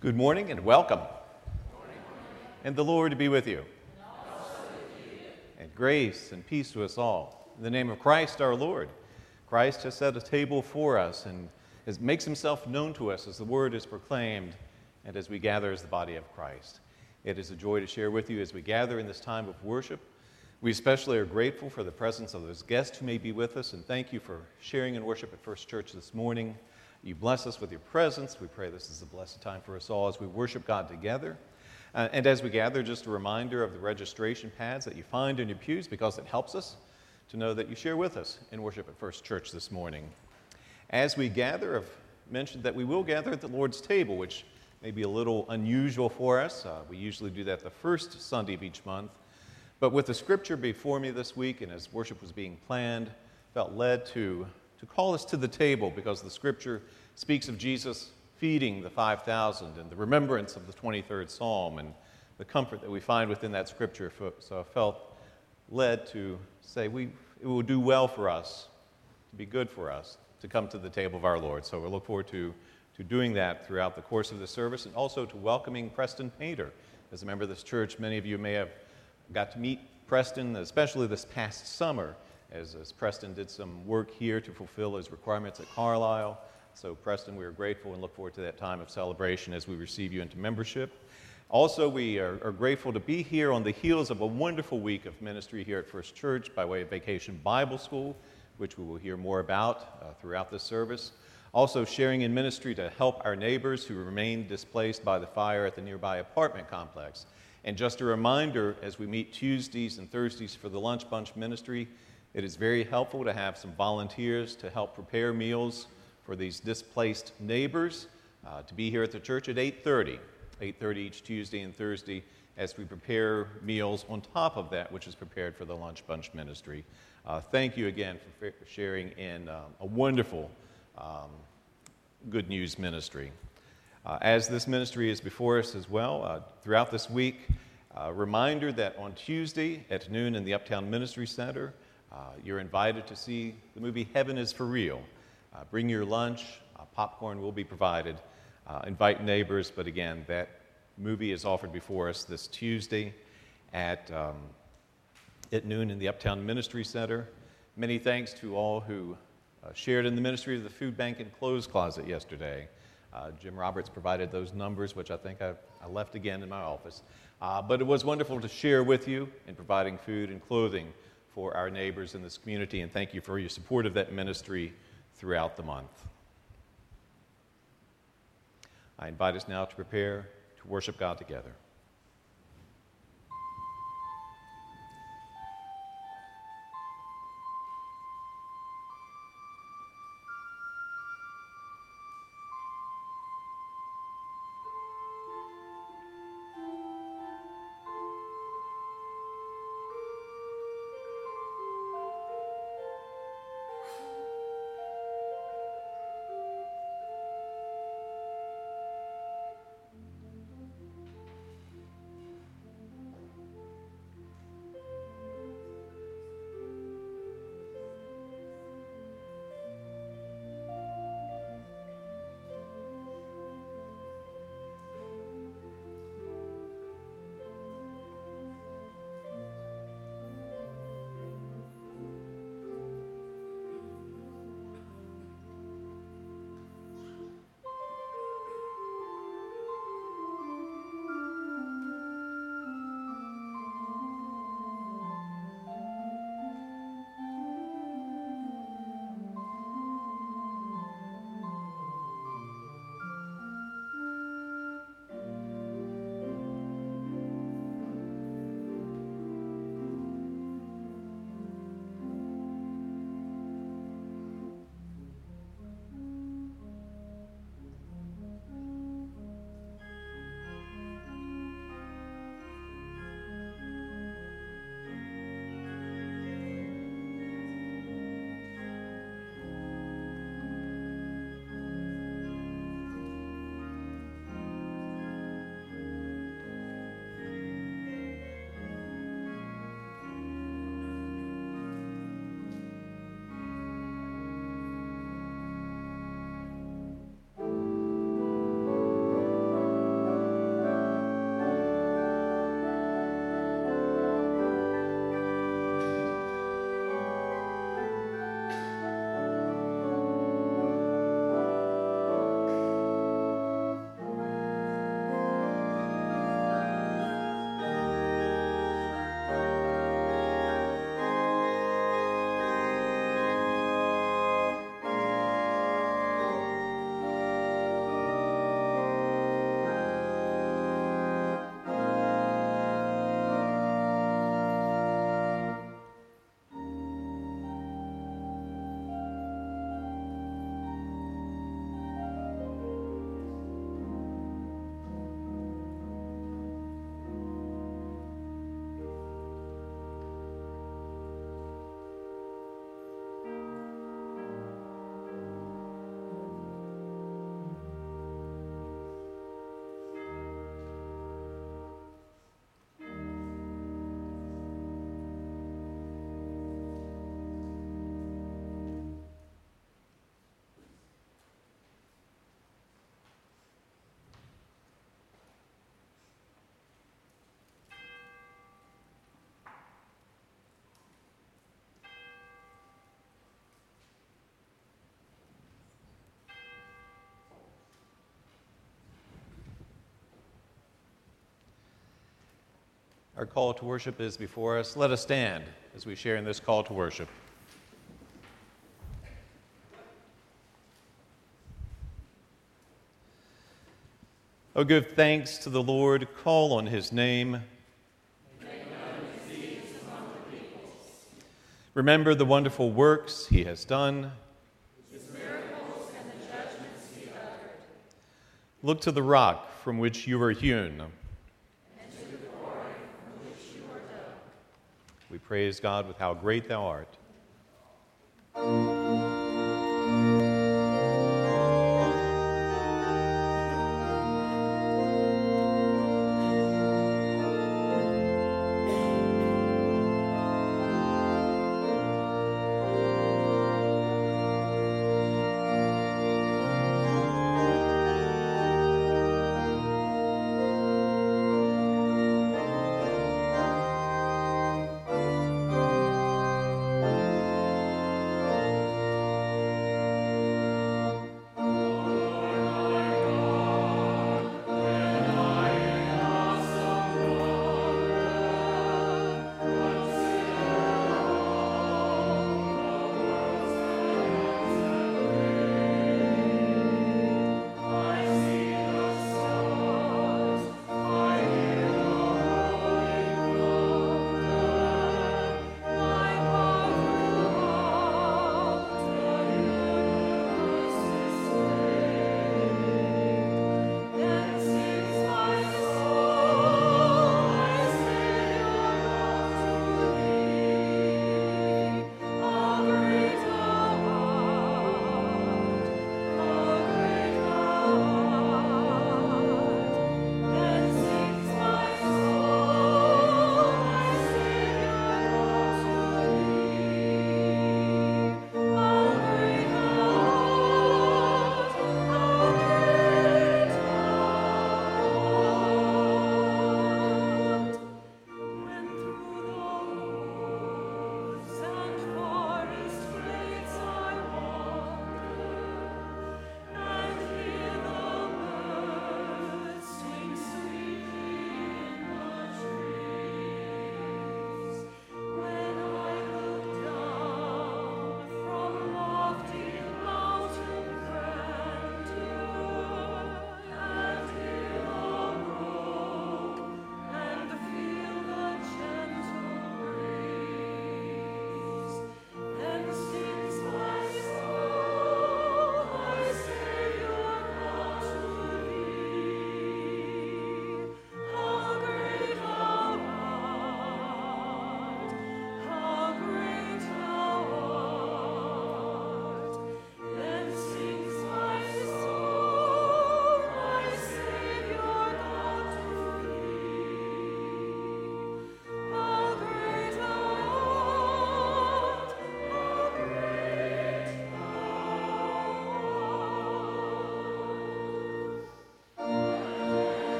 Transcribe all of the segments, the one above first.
Good morning and welcome. Good morning. And the Lord be with you. And also with you. And grace and peace to us all. In the name of Christ our Lord. Christ has set a table for us and makes himself known to us as the word is proclaimed and as we gather as the body of Christ. It is a joy to share with you as we gather in this time of worship. We especially are grateful for the presence of those guests who may be with us, and thank you for sharing in worship at First Church this morning. You bless us with your presence. We pray this is a blessed time for us all as we worship God together. And as we gather, just a reminder of the registration pads that you find in your pews, because it helps us to know that you share with us in worship at First Church this morning. As we gather, I've mentioned that we will gather at the Lord's table, which may be a little unusual for us. We usually do that the first Sunday of each month. But with the scripture before me this week, and as worship was being planned, felt led to call us to the table, because the scripture speaks of Jesus feeding the 5,000 and the remembrance of the 23rd Psalm and the comfort that we find within that scripture. So I felt led to say it will do well for us, to be good for us, to come to the table of our Lord. So we look forward to doing that throughout the course of the service, and also to welcoming Preston Painter. As a member of this church, many of you may have got to meet Preston, especially this past summer, as Preston did some work here to fulfill his requirements at Carlisle. So Preston, we are grateful and look forward to that time of celebration as we receive you into membership. Also, we are grateful to be here on the heels of a wonderful week of ministry here at First Church by way of Vacation Bible School, which we will hear more about throughout this service. Also, sharing in ministry to help our neighbors who remain displaced by the fire at the nearby apartment complex. And just a reminder, as we meet Tuesdays and Thursdays for the Lunch Bunch ministry, it is very helpful to have some volunteers to help prepare meals for these displaced neighbors, to be here at the church at 8:30 each Tuesday and Thursday, as we prepare meals on top of that which is prepared for the Lunch Bunch ministry. Thank you again for sharing in a wonderful Good News ministry. As this ministry is before us as well, throughout this week, a reminder that on Tuesday at noon in the Uptown Ministry Center, you're invited to see the movie Heaven is for Real. Bring your lunch. Popcorn will be provided. Invite neighbors. But again, that movie is offered before us this Tuesday at noon in the Uptown Ministry Center. Many thanks to all who shared in the ministry of the food bank and clothes closet yesterday. Jim Roberts provided those numbers, which I think I left again in my office. But it was wonderful to share with you in providing food and clothing for our neighbors in this community, and thank you for your support of that ministry throughout the month. I invite us now to prepare to worship God together. Our call to worship is before us. Let us stand as we share in this call to worship. O give thanks to the Lord, call on his name. Remember the wonderful works he has done. His miracles and the judgments he uttered. Look to the rock from which you were hewn. And to the quarry from which you were dug. We praise God with how great thou art.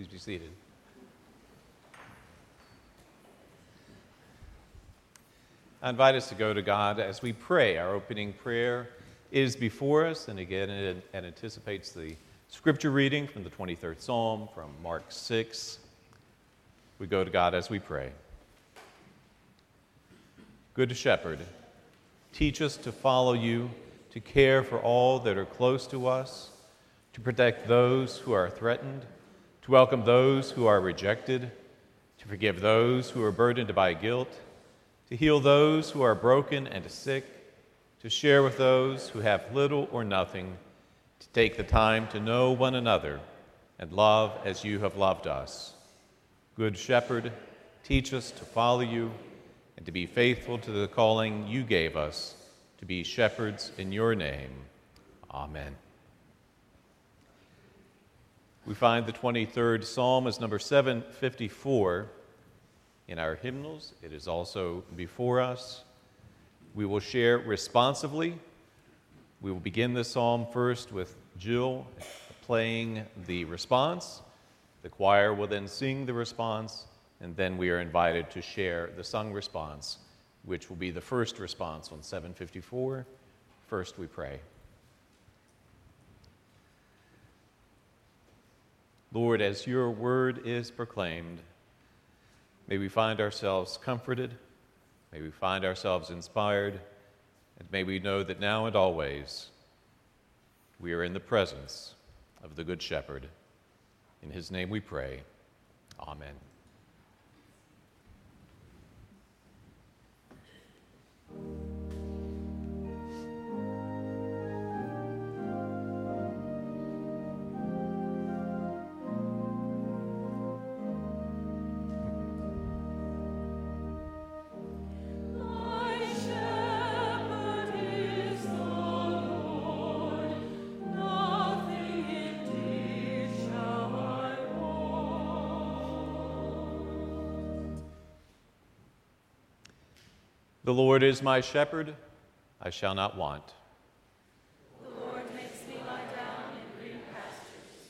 Please be seated. I invite us to go to God as we pray. Our opening prayer is before us, and again, it anticipates the scripture reading from the 23rd Psalm, from Mark 6. We go to God as we pray. Good Shepherd, teach us to follow you, to care for all that are close to us, to protect those who are threatened, to welcome those who are rejected, to forgive those who are burdened by guilt, to heal those who are broken and sick, to share with those who have little or nothing, to take the time to know one another and love as you have loved us. Good Shepherd, teach us to follow you and to be faithful to the calling you gave us, to be shepherds in your name. Amen. We find the 23rd Psalm is number 754. In our hymnals, it is also before us. We will share responsively. We will begin this psalm first with Jill playing the response. The choir will then sing the response, and then we are invited to share the sung response, which will be the first response on 754. First we pray. Lord, as your word is proclaimed, may we find ourselves comforted, may we find ourselves inspired, and may we know that now and always we are in the presence of the Good Shepherd. In his name we pray. Amen. The Lord is my shepherd, I shall not want. The Lord makes me lie down in green pastures.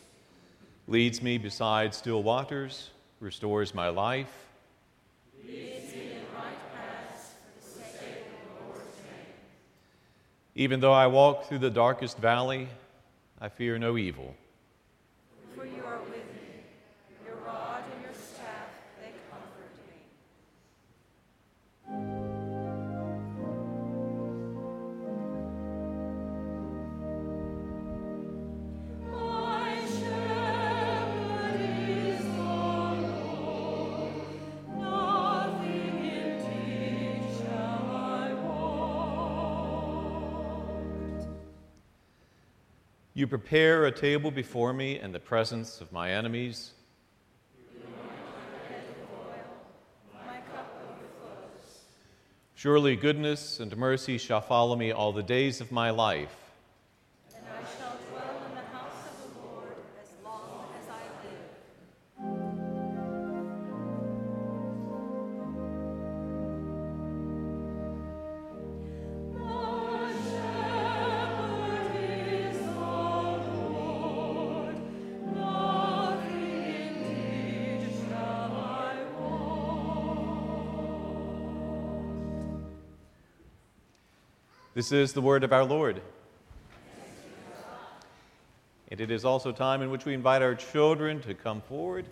Leads me beside still waters, restores my life. Leads me in right paths for the sake of the Lord's name. Even though I walk through the darkest valley, I fear no evil. For you are with me, your rod and your staff, they comfort me. You prepare a table before me in the presence of my enemies. You anoint my head with oil, my cup overflows. Surely goodness and mercy shall follow me all the days of my life. And I shall dwell in the house of the Lord as long as I live. This is the word of our Lord. And it is also time in which we invite our children to come forward.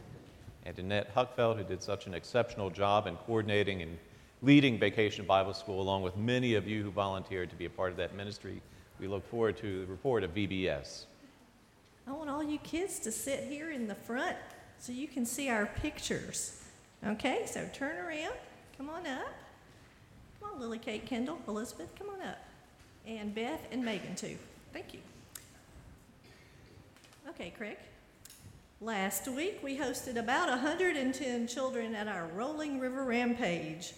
And Annette Huckfeld, who did such an exceptional job in coordinating and leading Vacation Bible School, along with many of you who volunteered to be a part of that ministry, we look forward to the report of VBS. I want all you kids to sit here in the front so you can see our pictures. Okay, so turn around. Come on up. Come on, Lily Kate, Kendall, Elizabeth, come on up. And Beth and Megan, too. Thank you. Okay, Craig. Last week, we hosted about 110 children at our Rolling River Rampage.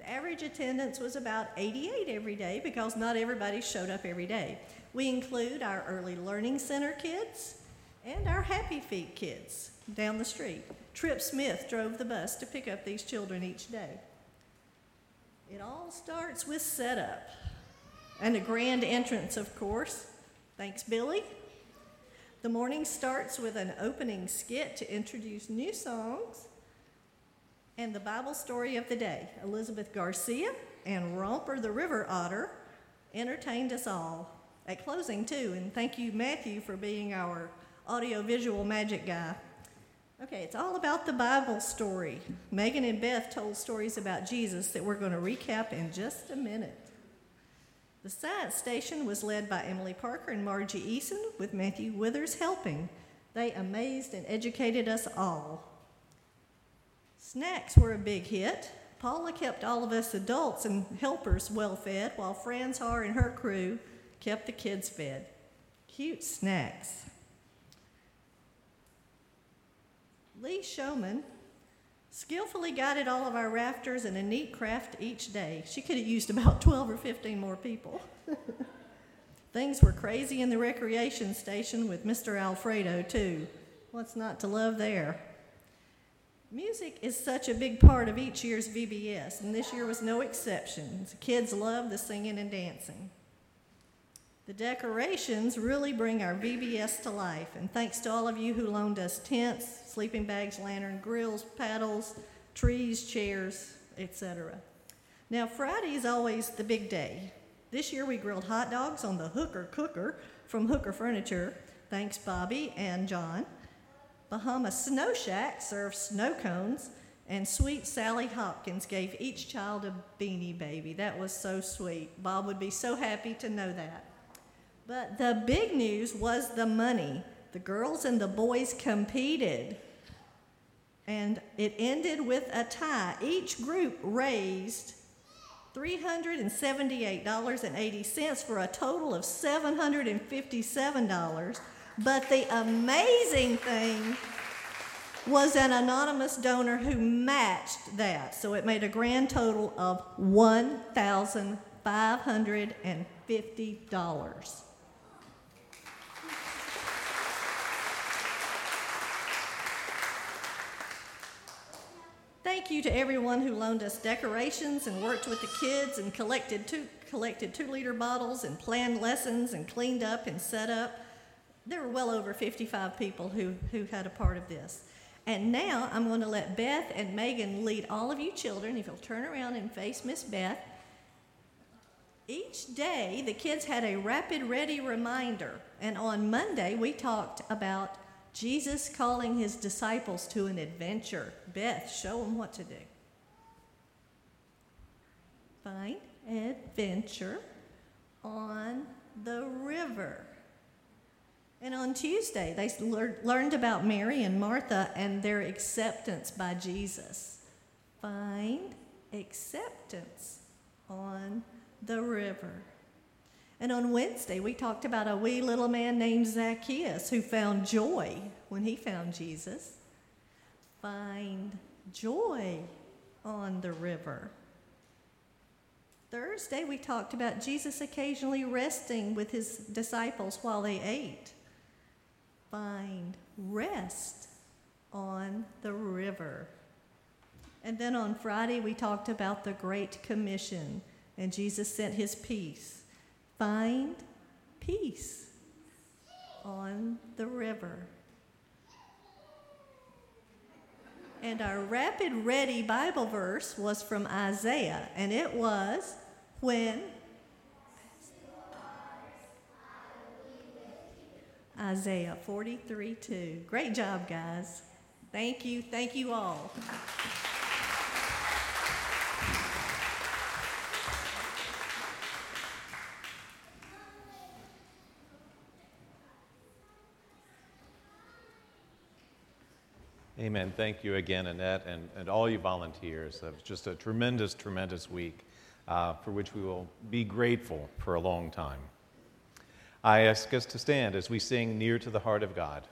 The average attendance was about 88 every day because not everybody showed up every day. We include our Early Learning Center kids and our Happy Feet kids down the street. Tripp Smith drove the bus to pick up these children each day. It all starts with setup. And a grand entrance, of course. Thanks, Billy. The morning starts with an opening skit to introduce new songs and the Bible story of the day. Elizabeth Garcia and Romper the River Otter entertained us all at closing, too. And thank you, Matthew, for being our audiovisual magic guy. Okay, it's all about the Bible story. Megan and Beth told stories about Jesus that we're going to recap in just a minute. The science station was led by Emily Parker and Margie Eason, with Matthew Withers helping. They amazed and educated us all. Snacks were a big hit. Paula kept all of us adults and helpers well fed, while Franz Har and her crew kept the kids fed. Cute snacks. Lee Showman skillfully guided all of our rafters in a neat craft each day. She could have used about 12 or 15 more people. Things were crazy in the recreation station with Mr. Alfredo, too. What's not to love there? Music is such a big part of each year's VBS, and this year was no exception. The kids love the singing and dancing. The decorations really bring our VBS to life, and thanks to all of you who loaned us tents, sleeping bags, lantern, grills, paddles, trees, chairs, etc. Now, Friday is always the big day. This year we grilled hot dogs on the Hooker Cooker from Hooker Furniture, thanks Bobby and John. Bahama Snow Shack served snow cones, and sweet Sally Hopkins gave each child a beanie baby. That was so sweet. Bob would be so happy to know that. But the big news was the money. The girls and the boys competed, and it ended with a tie. Each group raised $378.80 for a total of $757. But the amazing thing was an anonymous donor who matched that. So it made a grand total of $1,550. Thank you to everyone who loaned us decorations and worked with the kids and collected 2-liter bottles and planned lessons and cleaned up and set up. There were well over 55 people who had a part of this. And now I'm going to let Beth and Megan lead all of you children. If you'll turn around and face Miss Beth. Each day, the kids had a rapid-ready reminder. And on Monday, we talked about Jesus calling his disciples to an adventure. Beth, show them what to do. Find adventure on the river. And on Tuesday, they learned about Mary and Martha and their acceptance by Jesus. Find acceptance on the river. And on Wednesday, we talked about a wee little man named Zacchaeus who found joy when he found Jesus. Find joy on the river. Thursday, we talked about Jesus occasionally resting with his disciples while they ate. Find rest on the river. And then on Friday, we talked about the Great Commission, and Jesus sent his peace. Find peace on the river. And our rapid ready Bible verse was from Isaiah, and it was, when Isaiah 43:2. Great job, guys. Thank you all. Amen. Thank you again, Annette, and all you volunteers. It was just a tremendous, tremendous week for which we will be grateful for a long time. I ask us to stand as we sing Near to the Heart of God.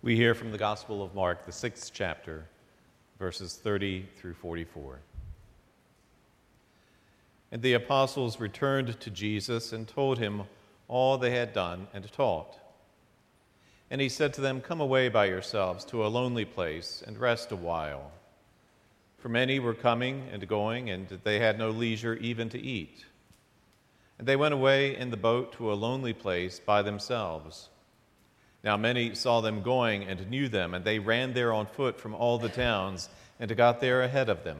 We hear from the Gospel of Mark, the 6th chapter, verses 30 through 44. And the apostles returned to Jesus and told him all they had done and taught. And he said to them, "Come away by yourselves to a lonely place and rest a while." For many were coming and going, and they had no leisure even to eat. And they went away in the boat to a lonely place by themselves. Now many saw them going and knew them, and they ran there on foot from all the towns and got there ahead of them.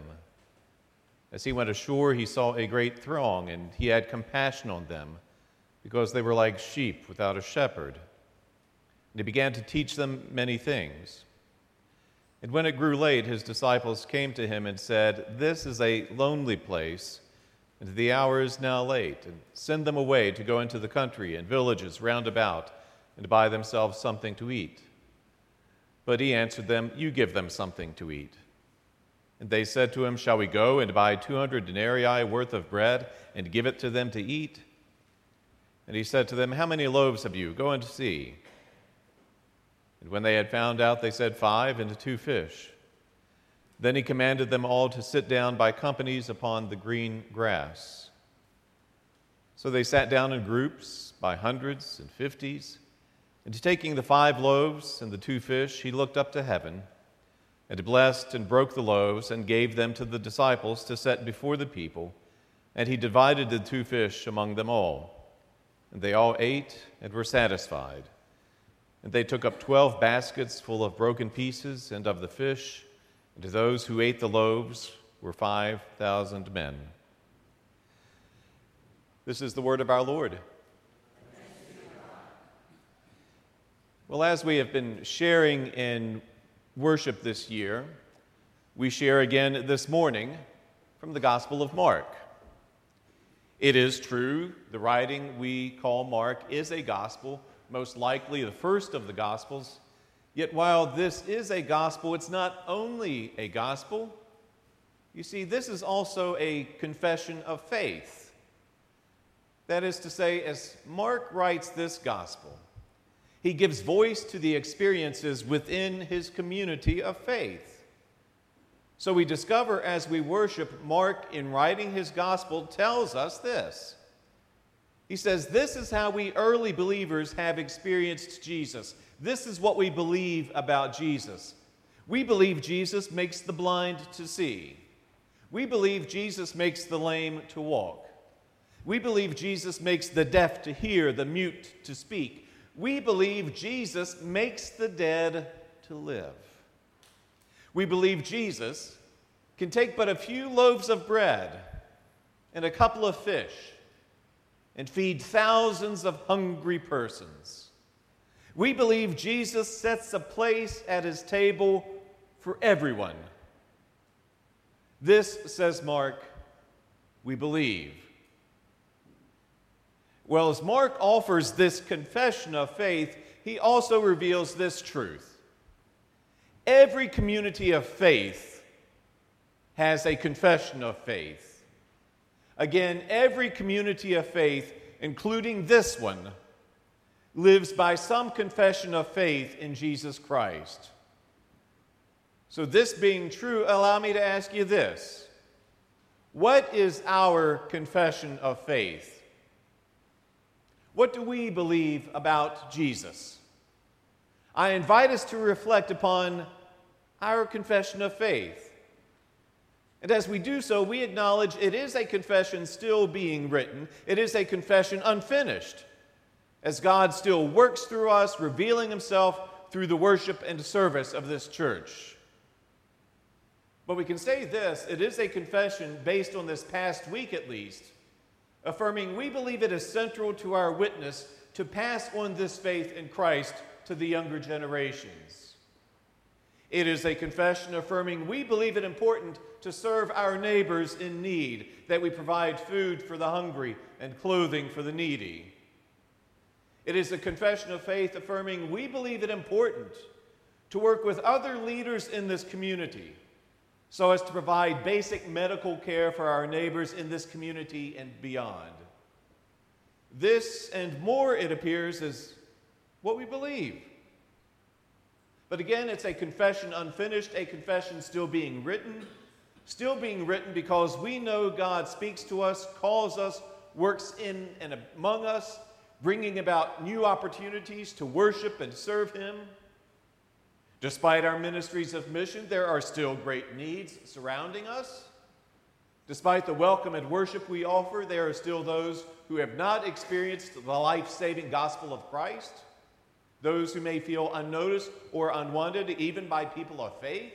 As he went ashore, he saw a great throng, and he had compassion on them, because they were like sheep without a shepherd. And he began to teach them many things. And when it grew late, his disciples came to him and said, "This is a lonely place, and the hour is now late, and send them away to go into the country and villages round about and buy themselves something to eat." But he answered them, "You give them something to eat." And they said to him, "Shall we go and buy 200 denarii worth of bread and give it to them to eat?" And he said to them, "How many loaves have you? Go and see." And when they had found out, they said, 5 and 2 fish. Then he commanded them all to sit down by companies upon the green grass. So they sat down in groups by hundreds and fifties. And taking the 5 loaves and the 2 fish, he looked up to heaven and blessed and broke the loaves and gave them to the disciples to set before the people. And he divided the 2 fish among them all. And they all ate and were satisfied. And they took up 12 baskets full of broken pieces and of the fish, and those who ate the loaves were 5,000 men. This is the word of our Lord. Well, as we have been sharing in worship this year, we share again this morning from the Gospel of Mark. It is true, the writing we call Mark is a gospel, most likely the first of the Gospels. Yet while this is a gospel, it's not only a gospel. You see, this is also a confession of faith. That is to say, as Mark writes this gospel, he gives voice to the experiences within his community of faith. So we discover as we worship, Mark, in writing his gospel, tells us this. He says, this is how we early believers have experienced Jesus. This is what we believe about Jesus. We believe Jesus makes the blind to see. We believe Jesus makes the lame to walk. We believe Jesus makes the deaf to hear, the mute to speak. We believe Jesus makes the dead to live. We believe Jesus can take but a few loaves of bread and a couple of fish and feed thousands of hungry persons. We believe Jesus sets a place at his table for everyone. This, says Mark, we believe. Well, as Mark offers this confession of faith, he also reveals this truth. Every community of faith has a confession of faith. Again, every community of faith, including this one, lives by some confession of faith in Jesus Christ. So this being true, allow me to ask you this. What is our confession of faith? What do we believe about Jesus? I invite us to reflect upon our confession of faith. And as we do so, we acknowledge it is a confession still being written. It is a confession unfinished, as God still works through us, revealing himself through the worship and service of this church. But we can say this, it is a confession based on this past week at least, affirming we believe it is central to our witness to pass on this faith in Christ to the younger generations. It is a confession affirming we believe it important to serve our neighbors in need, that we provide food for the hungry and clothing for the needy. It is a confession of faith affirming we believe it important to work with other leaders in this community so as to provide basic medical care for our neighbors in this community and beyond. This and more, it appears, is what we believe. But again, it's a confession unfinished, a confession still being written because we know God speaks to us, calls us, works in and among us, bringing about new opportunities to worship and serve Him. Despite our ministries of mission, there are still great needs surrounding us. Despite the welcome and worship we offer, there are still those who have not experienced the life-saving gospel of Christ, those who may feel unnoticed or unwanted even by people of faith.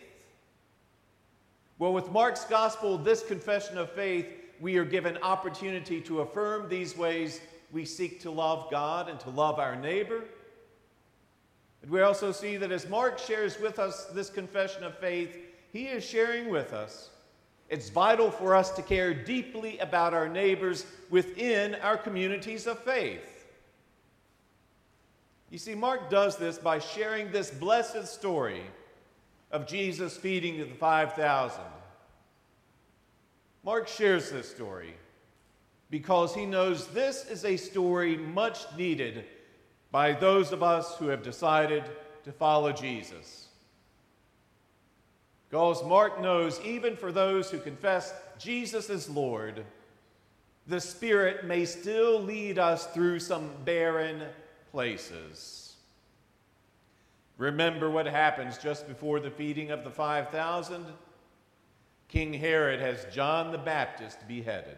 Well, with Mark's gospel, this confession of faith, we are given opportunity to affirm these ways we seek to love God and to love our neighbor. And we also see that as Mark shares with us this confession of faith, he is sharing with us it's vital for us to care deeply about our neighbors within our communities of faith. You see, Mark does this by sharing this blessed story of Jesus feeding the 5,000. Mark shares this story because he knows this is a story much needed by those of us who have decided to follow Jesus. Because Mark knows, even for those who confess Jesus is Lord, the Spirit may still lead us through some barren places. Remember what happens just before the feeding of the 5,000? King Herod has John the Baptist beheaded.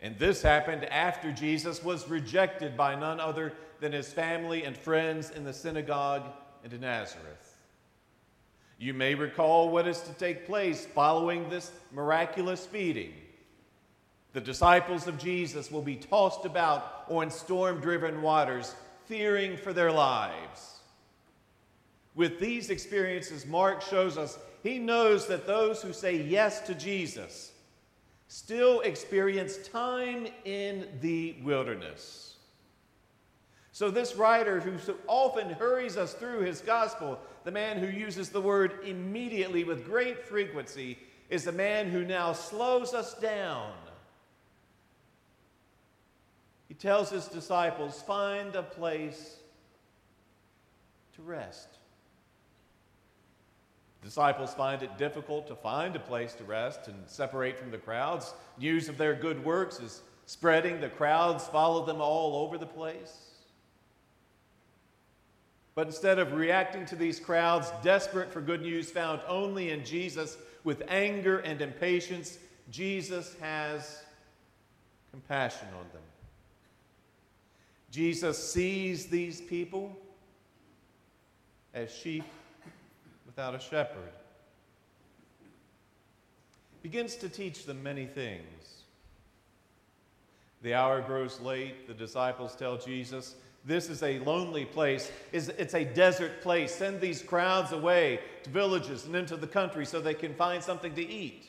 And this happened after Jesus was rejected by none other than his family and friends in the synagogue in Nazareth. You may recall what is to take place following this miraculous feeding. The disciples of Jesus will be tossed about on storm-driven waters, fearing for their lives. With these experiences, Mark shows us he knows that those who say yes to Jesus still experience time in the wilderness. So this writer who so often hurries us through his gospel, the man who uses the word immediately with great frequency, is the man who now slows us down. He tells his disciples, find a place to rest. Disciples find it difficult to find a place to rest and separate from the crowds. News of their good works is spreading. The crowds follow them all over the place. But instead of reacting to these crowds, desperate for good news found only in Jesus, with anger and impatience, Jesus has compassion on them. Jesus sees these people as sheep without a shepherd. Begins to teach them many things. The hour grows late. The disciples tell Jesus, this is a lonely place. It's a desert place. Send these crowds away to villages and into the country so they can find something to eat.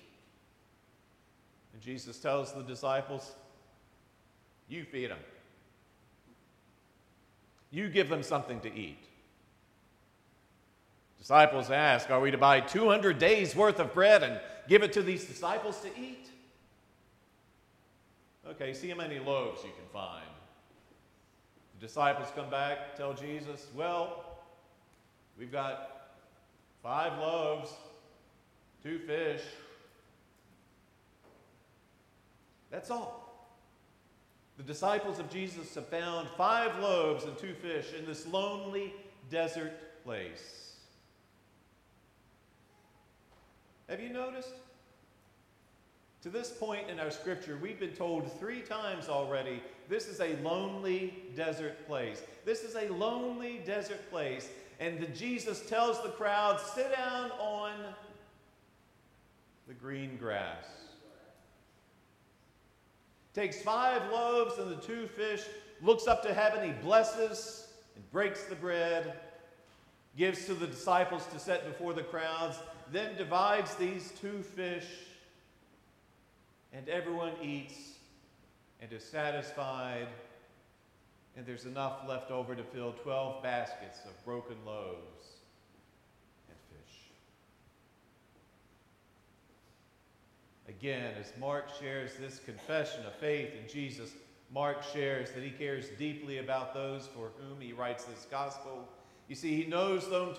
And Jesus tells the disciples, you feed them. You give them something to eat. Disciples ask, are we to buy 200 days' worth of bread and give it to these disciples to eat? Okay, see how many loaves you can find. The disciples come back, tell Jesus, well, we've got 5 loaves, 2 fish. That's all. The disciples of Jesus have found 5 loaves and 2 fish in this lonely desert place. Have you noticed? To this point in our scripture, we've been told 3 times already, this is a lonely desert place. This is a lonely desert place. And Jesus tells the crowd, sit down on the green grass. Takes 5 loaves and the 2 fish, looks up to heaven, he blesses and breaks the bread, gives to the disciples to set before the crowds, then divides these 2 fish. And everyone eats and is satisfied, and there's enough left over to fill 12 baskets of broken loaves and fish. Again, as Mark shares this confession of faith in Jesus, Mark shares that he cares deeply about those for whom he writes this gospel. You see, he knows those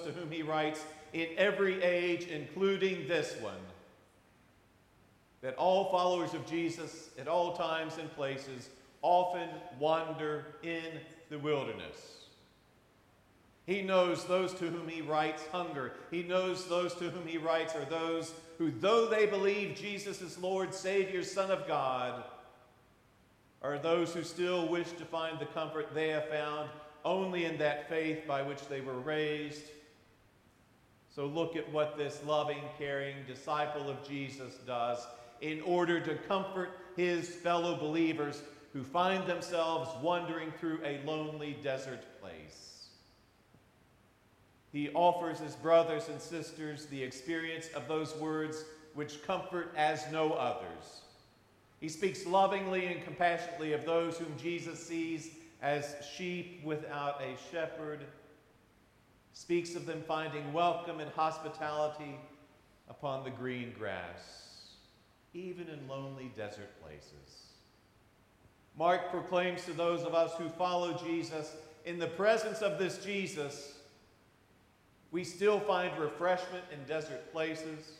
to whom he writes in every age, including this one. That all followers of Jesus at all times and places often wander in the wilderness. He knows those to whom he writes hunger. He knows those to whom he writes are those who, though they believe Jesus is Lord, Savior, Son of God, are those who still wish to find the comfort they have found only in that faith by which they were raised. So look at what this loving, caring disciple of Jesus does in order to comfort his fellow believers who find themselves wandering through a lonely desert place. He offers his brothers and sisters the experience of those words which comfort as no others. He speaks lovingly and compassionately of those whom Jesus sees as sheep without a shepherd, speaks of them finding welcome and hospitality upon the green grass, even in lonely desert places. Mark proclaims to those of us who follow Jesus, in the presence of this Jesus, we still find refreshment in desert places.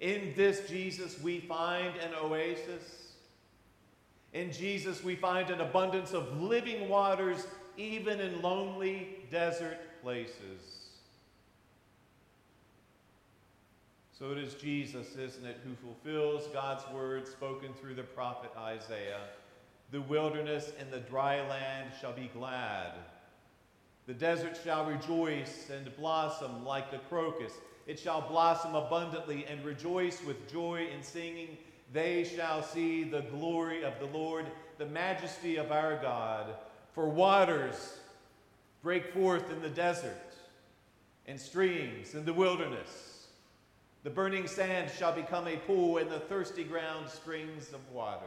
In this Jesus, we find an oasis. In Jesus, we find an abundance of living waters, even in lonely desert places. So it is Jesus, isn't it, who fulfills God's word spoken through the prophet Isaiah. The wilderness and the dry land shall be glad. The desert shall rejoice and blossom like the crocus. It shall blossom abundantly and rejoice with joy and singing. They shall see the glory of the Lord, the majesty of our God. For waters break forth in the desert, and streams in the wilderness. The burning sand shall become a pool, and the thirsty ground springs of water.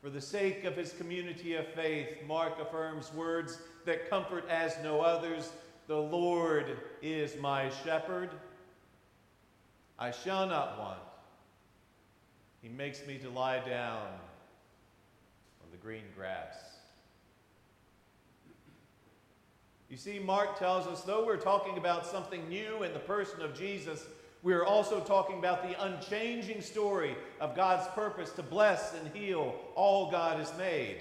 For the sake of his community of faith, Mark affirms words that comfort as no others. The Lord is my shepherd. I shall not want. He makes me to lie down on the green grass. You see, Mark tells us, though we're talking about something new in the person of Jesus, we're also talking about the unchanging story of God's purpose to bless and heal all God has made.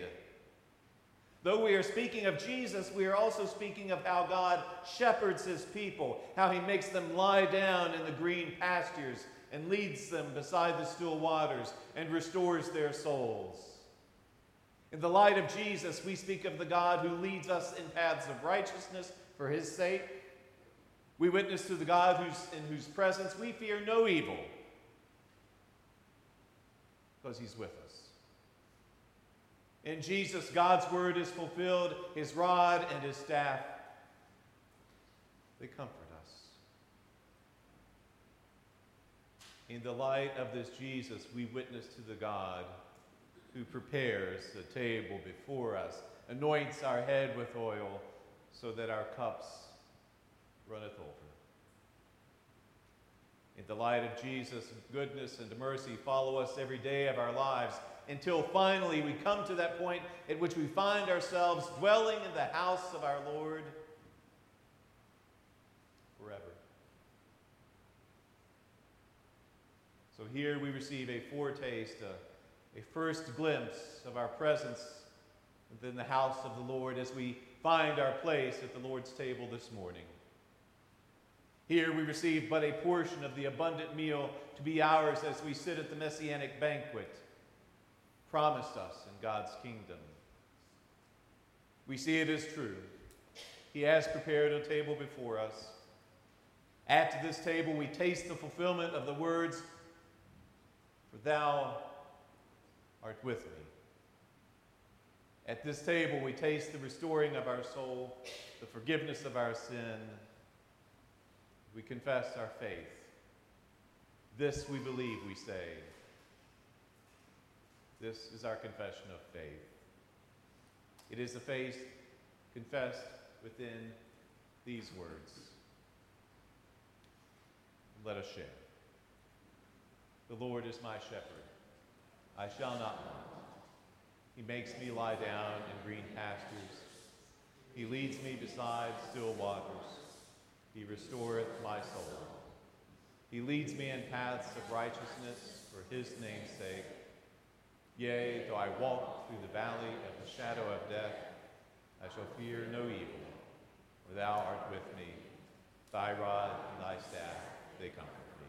Though we are speaking of Jesus, we are also speaking of how God shepherds his people, how he makes them lie down in the green pastures and leads them beside the still waters and restores their souls. In the light of Jesus, we speak of the God who leads us in paths of righteousness for his sake. We witness to the God in whose presence we fear no evil, because he's with us. In Jesus, God's word is fulfilled, his rod and his staff, they comfort us. In the light of this Jesus, we witness to the God who prepares the table before us, anoints our head with oil so that our cups runneth over. In the light of Jesus, goodness and mercy follow us every day of our lives until finally we come to that point at which we find ourselves dwelling in the house of our Lord forever. So here we receive a foretaste, a first glimpse of our presence within the house of the Lord as we find our place at the Lord's table this morning. Here we receive but a portion of the abundant meal to be ours as we sit at the messianic banquet promised us in God's kingdom. We see it is true. He has prepared a table before us. At this table we taste the fulfillment of the words, "For thou art with me." At this table we taste the restoring of our soul, the forgiveness of our sin. We confess our faith. This we believe, we say. This is our confession of faith. It is the faith confessed within these words. Let us share. The Lord is my shepherd. I shall not want. He makes me lie down in green pastures. He leads me beside still waters. He restoreth my soul. He leads me in paths of righteousness for his name's sake. Yea, though I walk through the valley of the shadow of death, I shall fear no evil, for thou art with me. Thy rod and thy staff, they comfort me.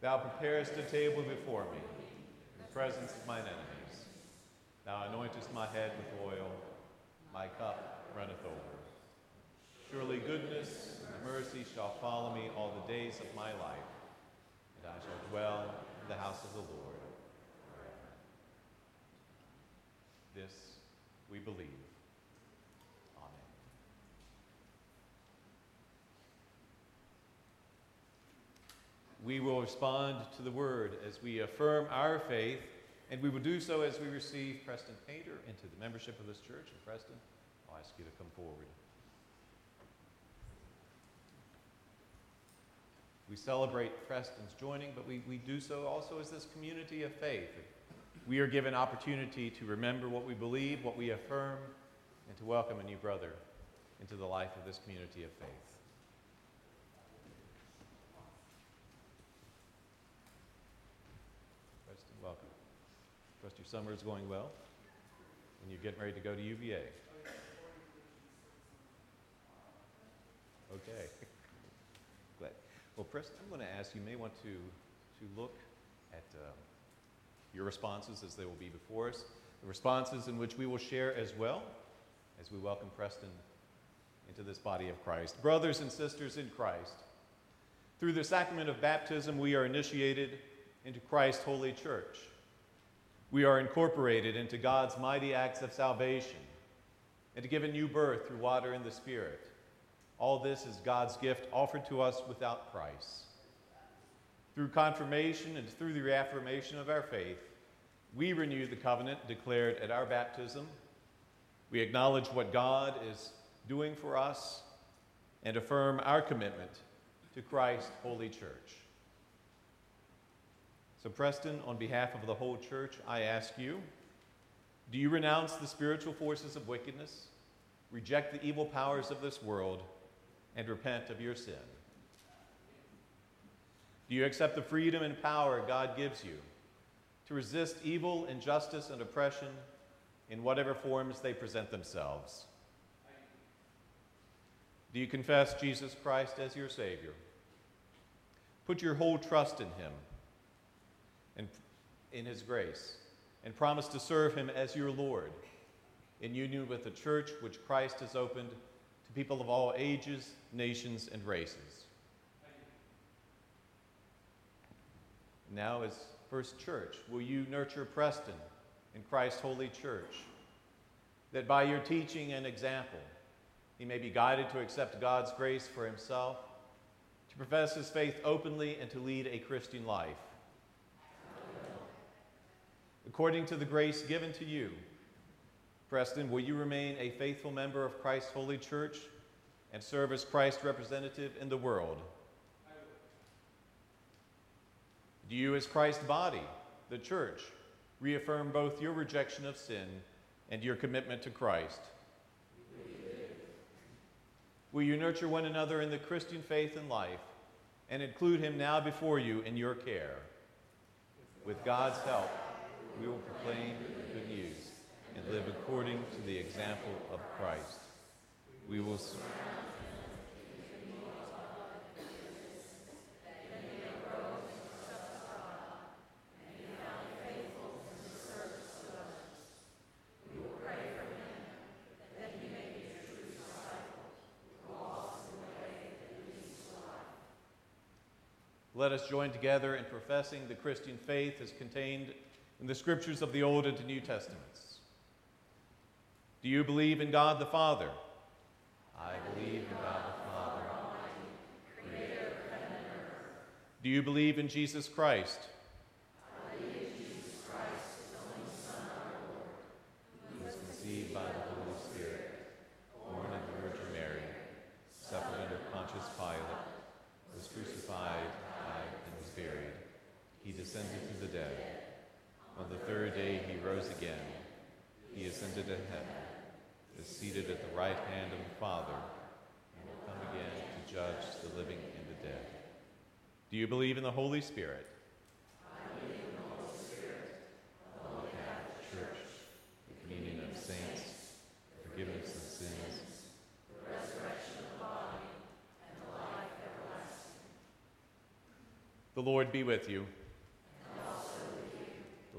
Thou preparest a table before me, in the presence of mine enemies. Thou anointest my head with oil, my cup runneth over. Surely goodness and mercy shall follow me all the days of my life, and I shall dwell in the house of the Lord forever. This we believe. We will respond to the word as we affirm our faith, and we will do so as we receive Preston Painter into the membership of this church. And Preston, I'll ask you to come forward. We celebrate Preston's joining, but we do so also as this community of faith. We are given opportunity to remember what we believe, what we affirm, and to welcome a new brother into the life of this community of faith. Welcome. Trust your summer is going well, and you're getting ready to go to UVA. Okay. Glad. Well, Preston, I'm going to ask, you may want to look at your responses as they will be before us, the responses in which we will share as well as we welcome Preston into this body of Christ. Brothers and sisters in Christ, through the sacrament of baptism, we are initiated into Christ's holy church. We are incorporated into God's mighty acts of salvation and given new birth through water and the Spirit. All this is God's gift offered to us without price. Through confirmation and through the reaffirmation of our faith, we renew the covenant declared at our baptism. We acknowledge what God is doing for us and affirm our commitment to Christ's holy church. So Preston, on behalf of the whole church, I ask you, do you renounce the spiritual forces of wickedness, reject the evil powers of this world, and repent of your sin? Do you accept the freedom and power God gives you to resist evil, injustice, and oppression in whatever forms they present themselves? Do you confess Jesus Christ as your Savior? Put your whole trust in him and in his grace, and promise to serve him as your Lord, in union with the church which Christ has opened to people of all ages, nations, and races. Now, as First Church, will you nurture Preston in Christ's holy church, that by your teaching and example, he may be guided to accept God's grace for himself, to profess his faith openly, and to lead a Christian life. According to the grace given to you, Preston, will you remain a faithful member of Christ's holy church and serve as Christ's representative in the world? I will. Do you, as Christ's body, the church, reaffirm both your rejection of sin and your commitment to Christ? Will you nurture one another in the Christian faith and life and include him now before you in your care? With God's help, we will proclaim the good news and live according to the example of Christ. We will surround him with your blood, that he may grow and trust God, and be found faithful in the service to others. We will pray for him, that he may be a true disciple, who walks in the way that leads to life. Let us join together in professing the Christian faith as contained in the scriptures of the Old and the New Testaments. Do you believe in God the Father? I believe in God the Father Almighty, creator of heaven and earth. Do you believe in Jesus Christ? I believe in Jesus Christ, his only Son, our Lord, who was conceived by the Holy Spirit, born of the Virgin Mary, suffered under Pontius Pilate, was crucified, died, and was buried. He descended to the dead. On the rose again. He ascended to heaven, is seated at the right hand of the Father, and will come again to judge the living and the dead. Do you believe in the Holy Spirit? I believe in the Holy Spirit, the Holy Catholic Church, the communion of saints, the forgiveness of sins, the resurrection of the body, and the life everlasting. The Lord be with you. And also with you.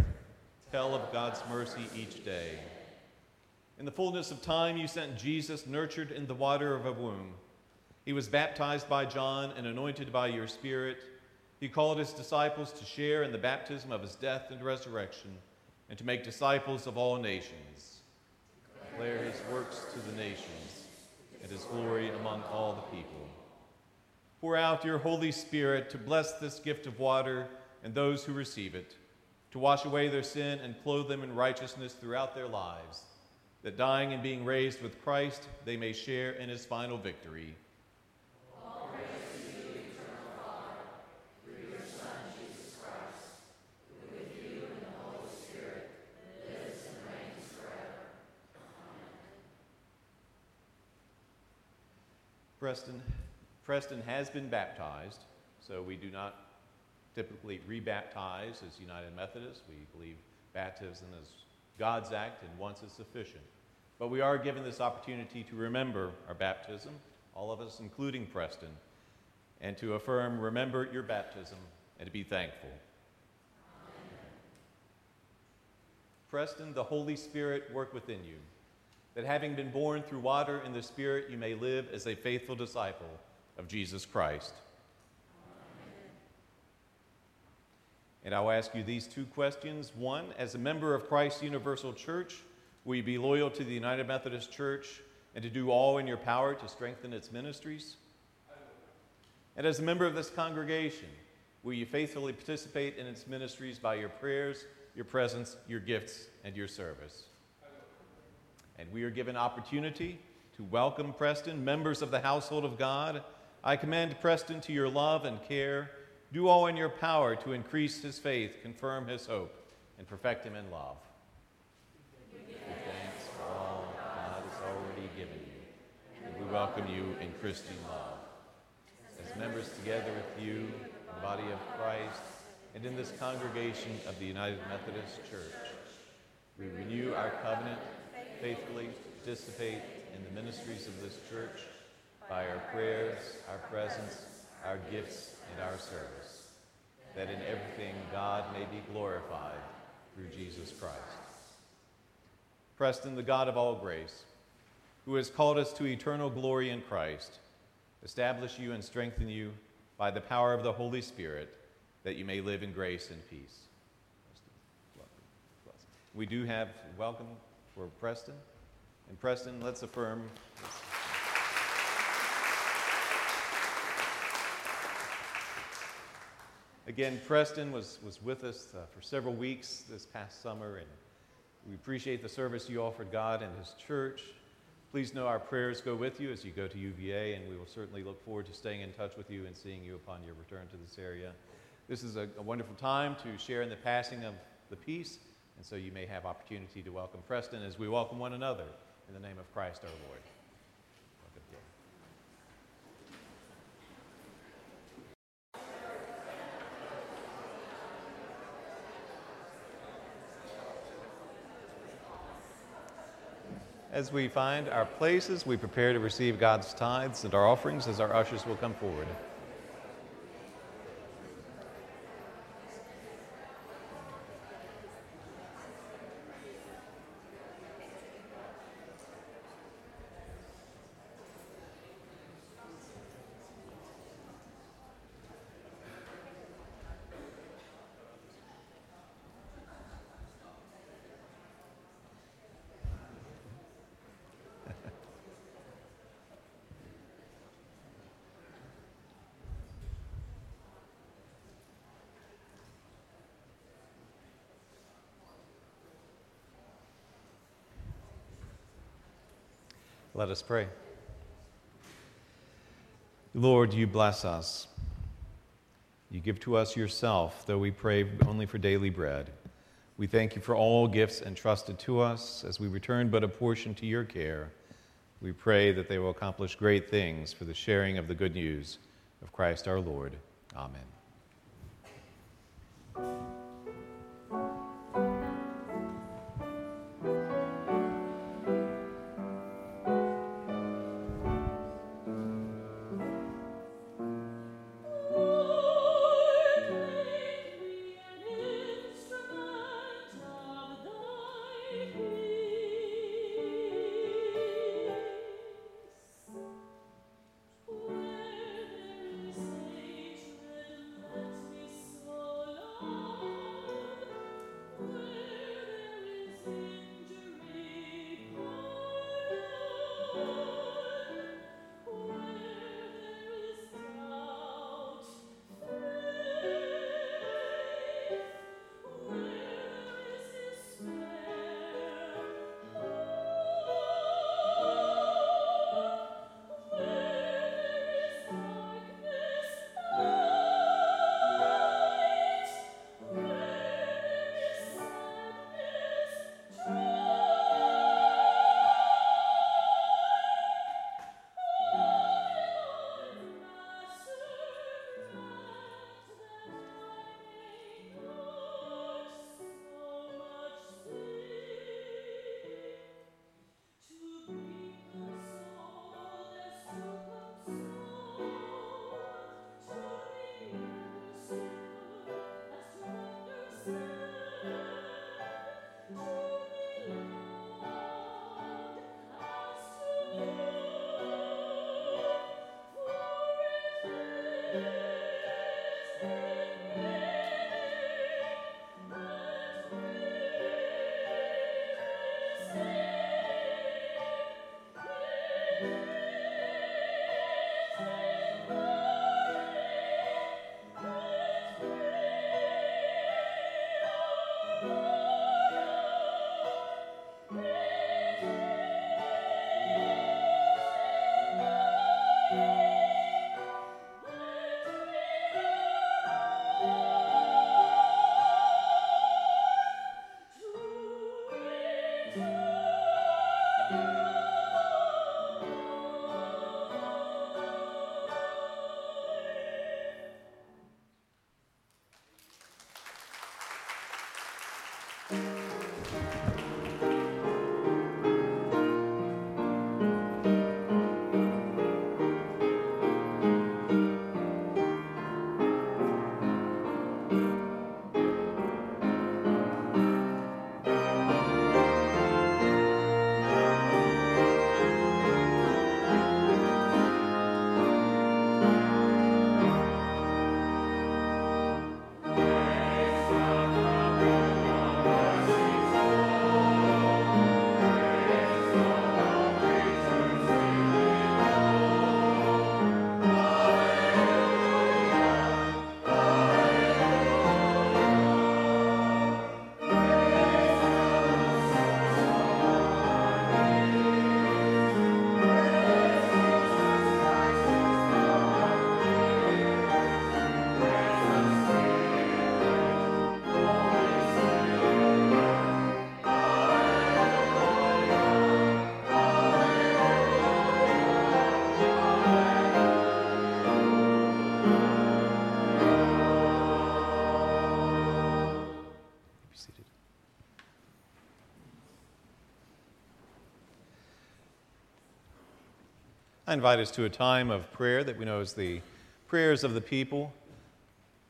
Tell of God's mercy each day. In the fullness of time, you sent Jesus, nurtured in the water of a womb. He was baptized by John and anointed by your Spirit. He called his disciples to share in the baptism of his death and resurrection, and to make disciples of all nations. Declare his works to the nations, and his glory among all the people. Pour out your Holy Spirit to bless this gift of water and those who receive it, to wash away their sin and clothe them in righteousness throughout their lives, that dying and being raised with Christ, they may share in his final victory. All praise to you, eternal Father, through your Son, Jesus Christ, who with you and the Holy Spirit lives and reigns forever. Amen. Preston has been baptized, so we do not typically rebaptize as United Methodists. We believe baptism is God's act, and once is sufficient. But we are given this opportunity to remember our baptism, all of us, including Preston, and to affirm, remember your baptism, and to be thankful. Amen. Preston, the Holy Spirit work within you, that having been born through water and the Spirit, you may live as a faithful disciple of Jesus Christ. And I'll ask you these two questions. One, as a member of Christ's Universal Church, will you be loyal to the United Methodist Church and to do all in your power to strengthen its ministries? And as a member of this congregation, will you faithfully participate in its ministries by your prayers, your presence, your gifts, and your service? And we are given opportunity to welcome Preston, members of the household of God. I commend Preston to your love and care. Do all in your power to increase his faith, confirm his hope, and perfect him in love. Give thanks for all God has already given you, and we welcome you in Christian love. As members together with you, in the body of Christ, and in this congregation of the United Methodist Church, we renew our covenant, faithfully participate in the ministries of this church by our prayers, our presence, our gifts, and our service, that in everything God may be glorified through Jesus Christ. Preston, the God of all grace, who has called us to eternal glory in Christ, establish you and strengthen you by the power of the Holy Spirit, that you may live in grace and peace. We do have welcome for Preston. And Preston, let's affirm. Again, Preston was with us for several weeks this past summer, and we appreciate the service you offered God and his church. Please know our prayers go with you as you go to UVA, and we will certainly look forward to staying in touch with you and seeing you upon your return to this area. This is a wonderful time to share in the passing of the peace, and so you may have opportunity to welcome Preston as we welcome one another in the name of Christ our Lord. As we find our places, we prepare to receive God's tithes and our offerings as our ushers will come forward. Let us pray. Lord, you bless us. You give to us yourself, though we pray only for daily bread. We thank you for all gifts entrusted to us. As we return but a portion to your care, we pray that they will accomplish great things for the sharing of the good news of Christ our Lord. Amen. I invite us to a time of prayer that we know as the prayers of the people.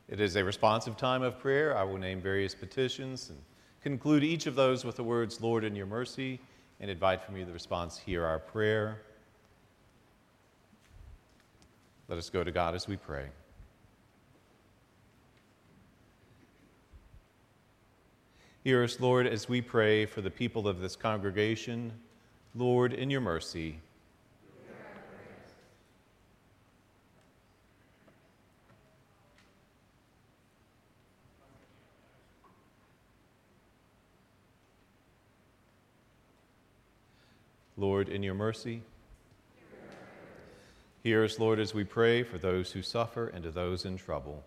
It is a responsive time of prayer. I will name various petitions and conclude each of those with the words, Lord, in your mercy, and invite from you the response, hear our prayer. Let us go to God as we pray. Hear us, Lord, as we pray for the people of this congregation. Lord, in your mercy, Lord, in your mercy. Hear us, Lord, as we pray for those who suffer and to those in trouble.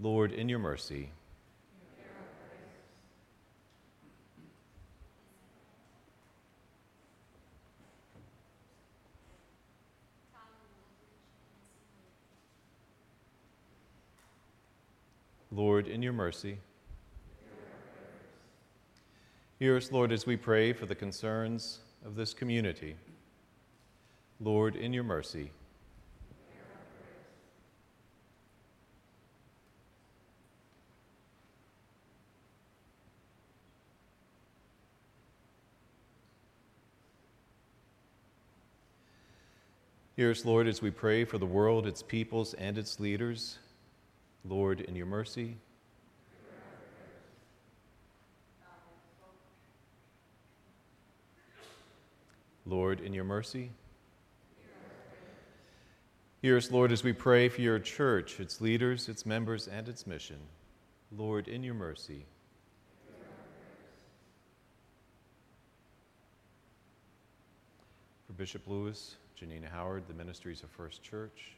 Lord, in your mercy. Lord, in your mercy. Hear us, Lord, as we pray for the concerns of this community. Lord, in your mercy. Hear us, Lord, as we pray for the world, its peoples, and its leaders. Lord, in your mercy. Lord, in your mercy. Hear us, Lord, as we pray for your church, its leaders, its members, and its mission. Lord, in your mercy. For Bishop Lewis, Janina Howard, the ministries of First Church.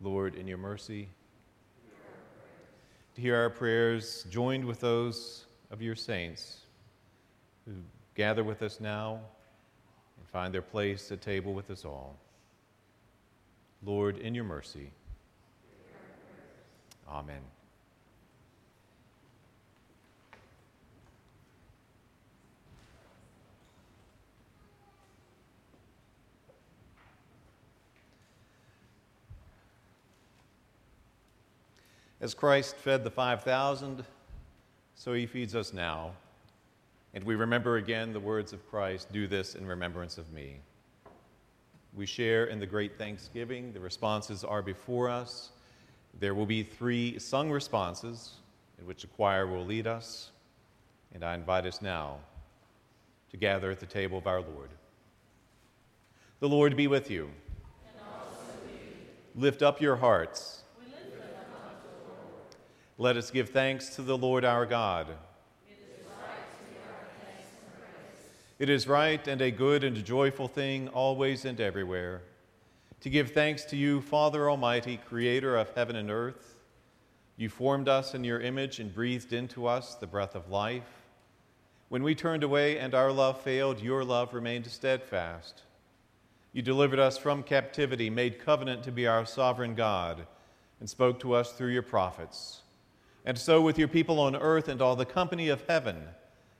Lord, in your mercy. To hear our prayers joined with those of your saints who gather with us now and find their place at table with us all. Lord, in your mercy. Amen. As Christ fed the 5,000, so he feeds us now. And we remember again the words of Christ, do this in remembrance of me. We share in the great thanksgiving. The responses are before us. There will be 3 sung responses in which the choir will lead us. And I invite us now to gather at the table of our Lord. The Lord be with you. And also with you. Lift up your hearts. Let us give thanks to the Lord our God. It is right to give our thanks and praise. It is right and a good and a joyful thing always and everywhere to give thanks to you, Father Almighty, creator of heaven and earth. You formed us in your image and breathed into us the breath of life. When we turned away and our love failed, your love remained steadfast. You delivered us from captivity, made covenant to be our sovereign God, and spoke to us through your prophets. And so with your people on earth and all the company of heaven,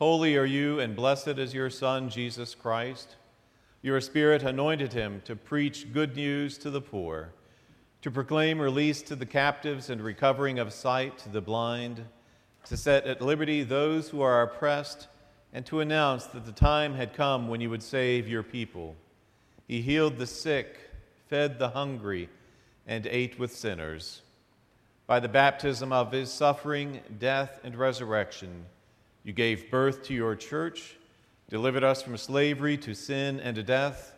Holy are you, and blessed is your Son, Jesus Christ. Your Spirit anointed him to preach good news to the poor, to proclaim release to the captives and recovering of sight to the blind, to set at liberty those who are oppressed, and to announce that the time had come when you would save your people. He healed the sick, fed the hungry, and ate with sinners. By the baptism of his suffering, death, and resurrection, you gave birth to your church, delivered us from slavery to sin and to death,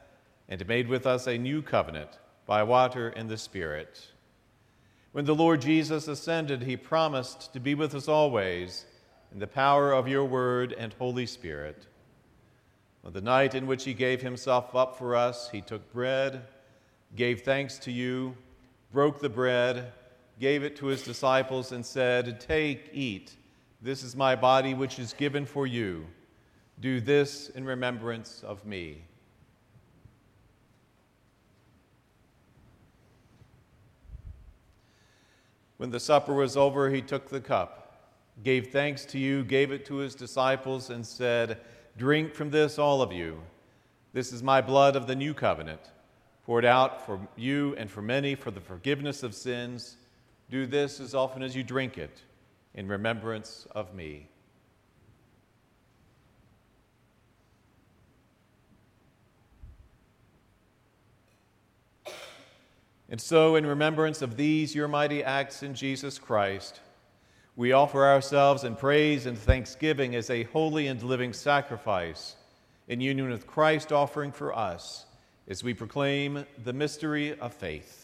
and made with us a new covenant by water and the Spirit. When the Lord Jesus ascended, he promised to be with us always in the power of your word and Holy Spirit. On the night in which he gave himself up for us, he took bread, gave thanks to you, broke the bread, gave it to his disciples, and said, "Take, eat. This is my body which is given for you. Do this in remembrance of me. When the supper was over, he took the cup, gave thanks to you, gave it to his disciples, and said, Drink from this, all of you. This is my blood of the new covenant, poured out for you and for many for the forgiveness of sins. Do this as often as you drink it, in remembrance of me. And so, in remembrance of these, your mighty acts in Jesus Christ, we offer ourselves in praise and thanksgiving as a holy and living sacrifice, in union with Christ offering for us, as we proclaim the mystery of faith.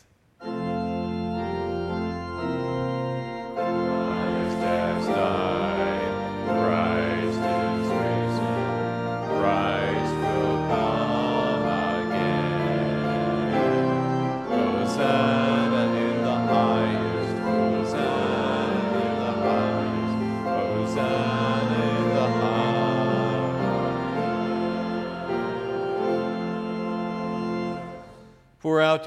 Pour out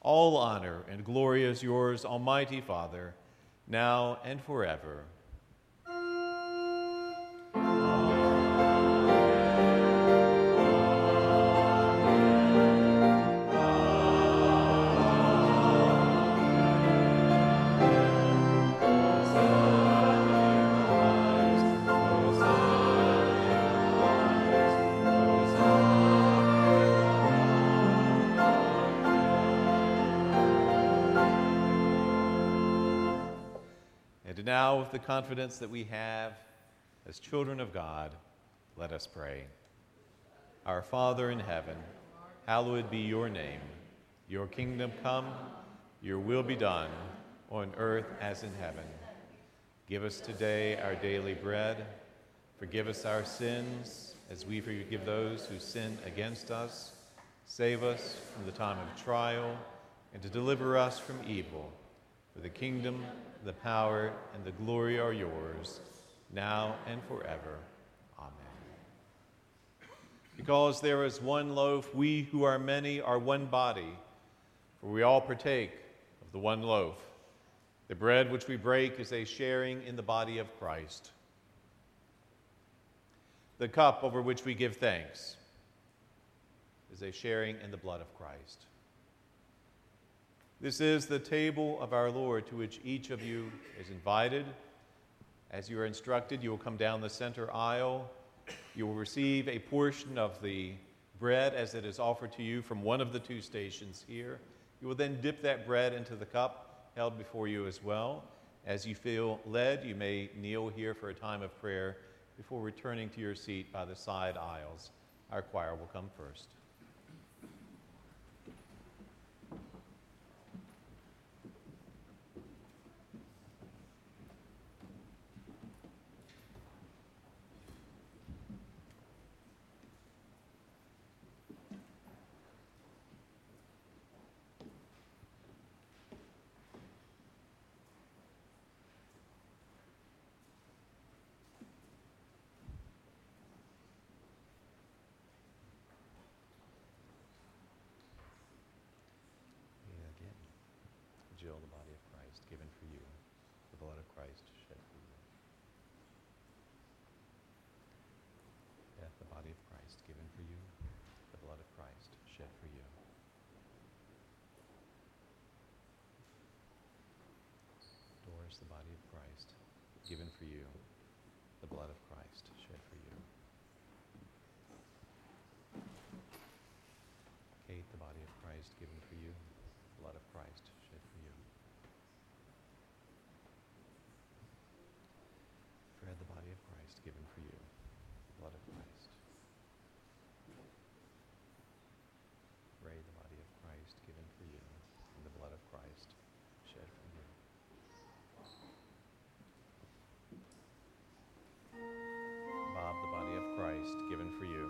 all honor and glory is yours, Almighty Father, now and forever. Now, with the confidence that we have as children of God, let us pray. Our Father in heaven, hallowed be your name. Your kingdom come, your will be done, on earth as in heaven. Give us today our daily bread. Forgive us our sins, as we forgive those who sin against us. Save us from the time of trial, and to deliver us from evil. For the kingdom, the power, and the glory are yours, now and forever. Amen. Because there is one loaf, we who are many are one body, for we all partake of the one loaf. The bread which we break is a sharing in the body of Christ. The cup over which we give thanks is a sharing in the blood of Christ. This is the table of our Lord, to which each of you is invited. As you are instructed, you will come down the center aisle. You will receive a portion of the bread as it is offered to you from one of the two stations here. You will then dip that bread into the cup held before you as well. As you feel led, you may kneel here for a time of prayer before returning to your seat by the side aisles. Our choir will come first. The body of Christ, given for you, the blood of Christ, shed for you. Kate, the body of Christ, given for you, the blood of Christ, shed for you. Fred, the body of Christ, given for you. Christ given for you.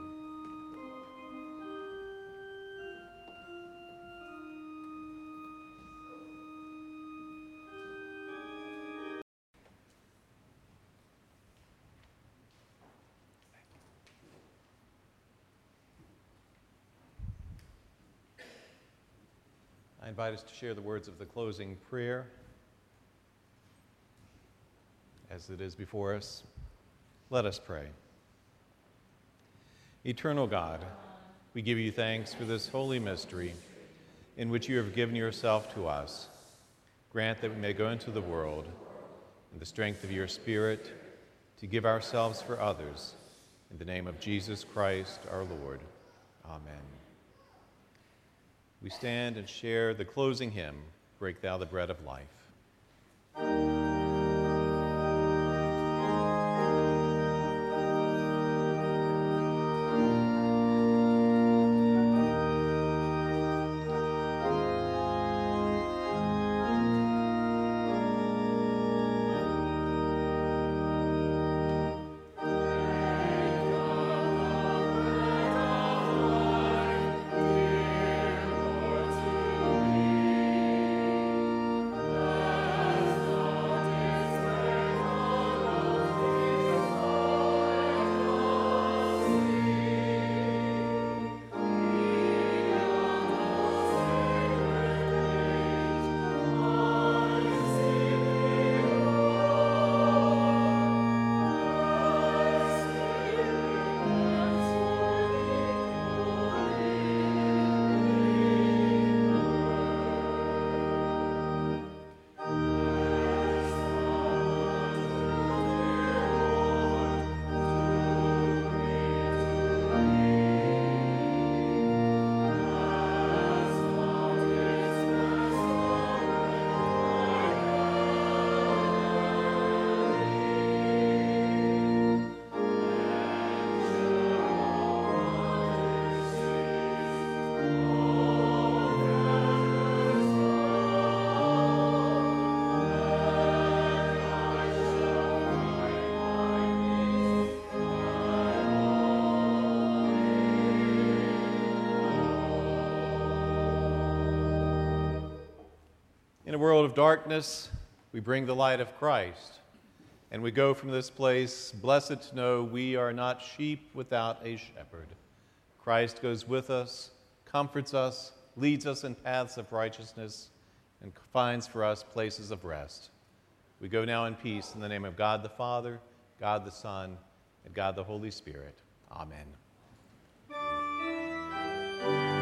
I invite us to share the words of the closing prayer as it is before us. Let us pray. Eternal God, we give you thanks for this holy mystery in which you have given yourself to us. Grant that we may go into the world in the strength of your Spirit to give ourselves for others. In the name of Jesus Christ, our Lord. Amen. We stand and share the closing hymn, Break Thou the Bread of Life. In a world of darkness, we bring the light of Christ, and we go from this place blessed to know we are not sheep without a shepherd. Christ goes with us, comforts us, leads us in paths of righteousness, and finds for us places of rest. We go now in peace in the name of God the Father, God the Son, and God the Holy Spirit. Amen.